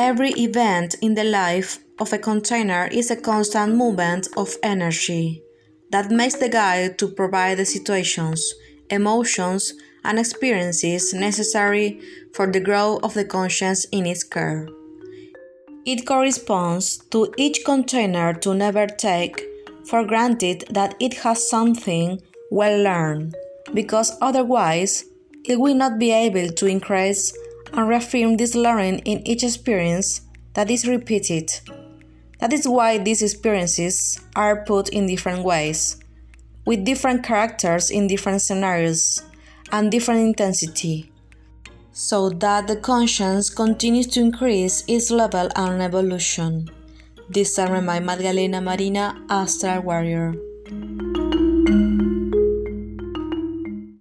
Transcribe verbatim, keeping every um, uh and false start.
Every event in the life of a container is a constant movement of energy that makes the guide to provide the situations, emotions, and experiences necessary for the growth of the conscience in its care. It corresponds to each container to never take for granted that it has something well learned, because otherwise it will not be able to increase and reaffirm this learning in each experience that is repeated. That is why these experiences are put in different ways, with different characters in different scenarios and different intensity, so that the conscience continues to increase its level and evolution. This sermon by Magdalena Marina, a star warrior.